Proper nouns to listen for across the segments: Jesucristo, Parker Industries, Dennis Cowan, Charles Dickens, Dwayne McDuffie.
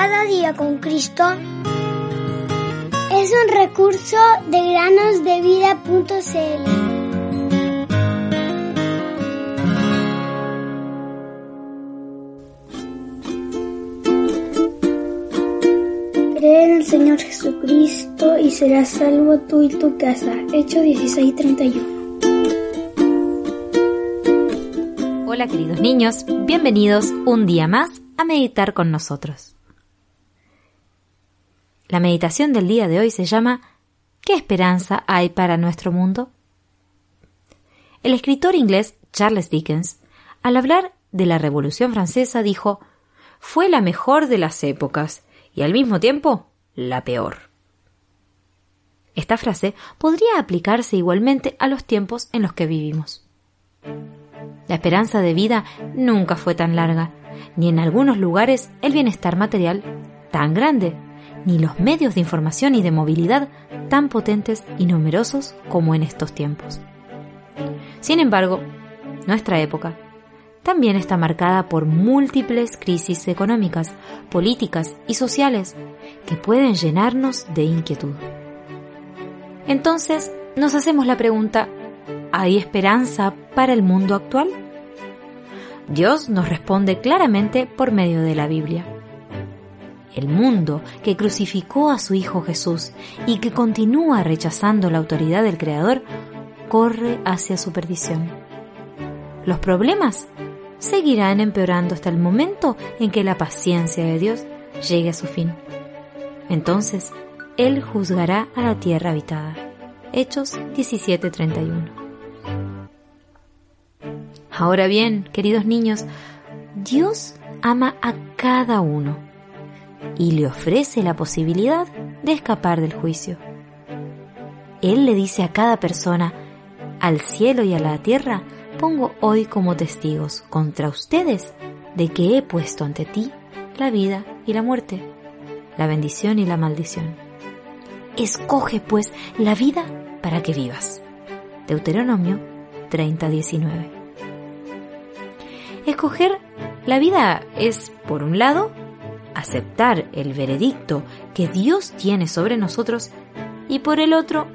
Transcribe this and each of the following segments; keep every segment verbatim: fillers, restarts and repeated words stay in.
Cada día con Cristo es un recurso de granos de vida punto c l. Cree en el Señor Jesucristo y serás salvo tú y tu casa. Hechos dieciséis, treinta y uno. Hola queridos niños, bienvenidos un día más a meditar con nosotros. La meditación del día de hoy se llama ¿Qué esperanza hay para nuestro mundo? El escritor inglés Charles Dickens, al hablar de la Revolución Francesa, dijo: «Fue la mejor de las épocas». Y al mismo tiempo, la peor. Esta frase podría aplicarse igualmente a los tiempos en los que vivimos. La esperanza de vida nunca fue tan larga, ni en algunos lugares el bienestar material tan grande, ni los medios de información y de movilidad tan potentes y numerosos como en estos tiempos. Sin embargo, nuestra época también está marcada por múltiples crisis económicas, políticas y sociales que pueden llenarnos de inquietud. Entonces, nos hacemos la pregunta: ¿hay esperanza para el mundo actual? Dios nos responde claramente por medio de la Biblia. El mundo que crucificó a su Hijo Jesús y que continúa rechazando la autoridad del Creador, corre hacia su perdición. Los problemas seguirán empeorando hasta el momento en que la paciencia de Dios llegue a su fin. Entonces, Él juzgará a la tierra habitada. Hechos diecisiete, treinta y uno. Ahora bien, queridos niños, Dios ama a cada uno y le ofrece la posibilidad de escapar del juicio. Él le dice a cada persona: al cielo y a la tierra pongo hoy como testigos contra ustedes de que he puesto ante ti la vida y la muerte, la bendición y la maldición. Escoge pues la vida para que vivas. Deuteronomio treinta, diecinueve. Escoger la vida es, por un lado, aceptar el veredicto que Dios tiene sobre nosotros y, por el otro,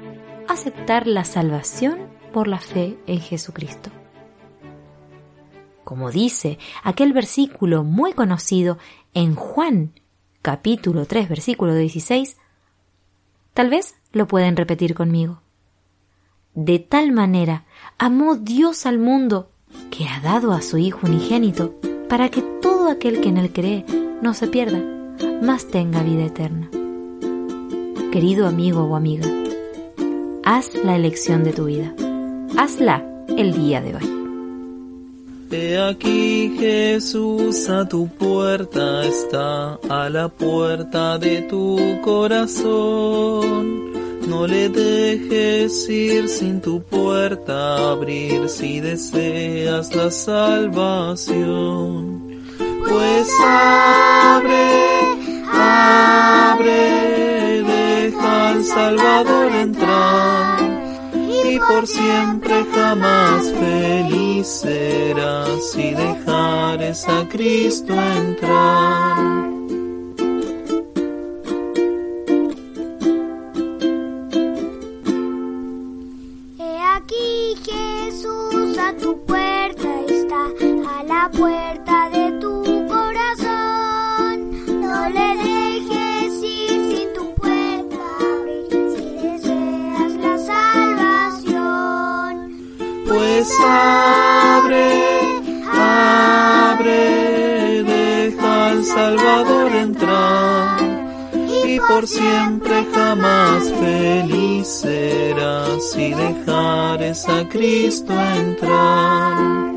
aceptar la salvación por la fe en Jesucristo. Como dice aquel versículo muy conocido en Juan, capítulo tres, versículo dieciséis, tal vez lo pueden repetir conmigo. De tal manera amó Dios al mundo que ha dado a su Hijo unigénito para que todo aquel que en él cree no se pierda, mas tenga vida eterna. Querido amigo o amiga, haz la elección de tu vida. Hazla el día de hoy. He aquí Jesús a tu puerta está, a la puerta de tu corazón. No le dejes ir sin tu puerta abrir si deseas la salvación. Pues abre, abre, deja al Salvador entrar. Y por siempre jamás feliz serás si dejares a Cristo entrar. He aquí Jesús a tu puerta está, a la puerta de tu corazón. No le dejes ir sin tu puerta abrir si deseas la salvación. Pues abre, abre, deja al Salvador entrar, y por siempre jamás feliz serás si dejares a Cristo entrar.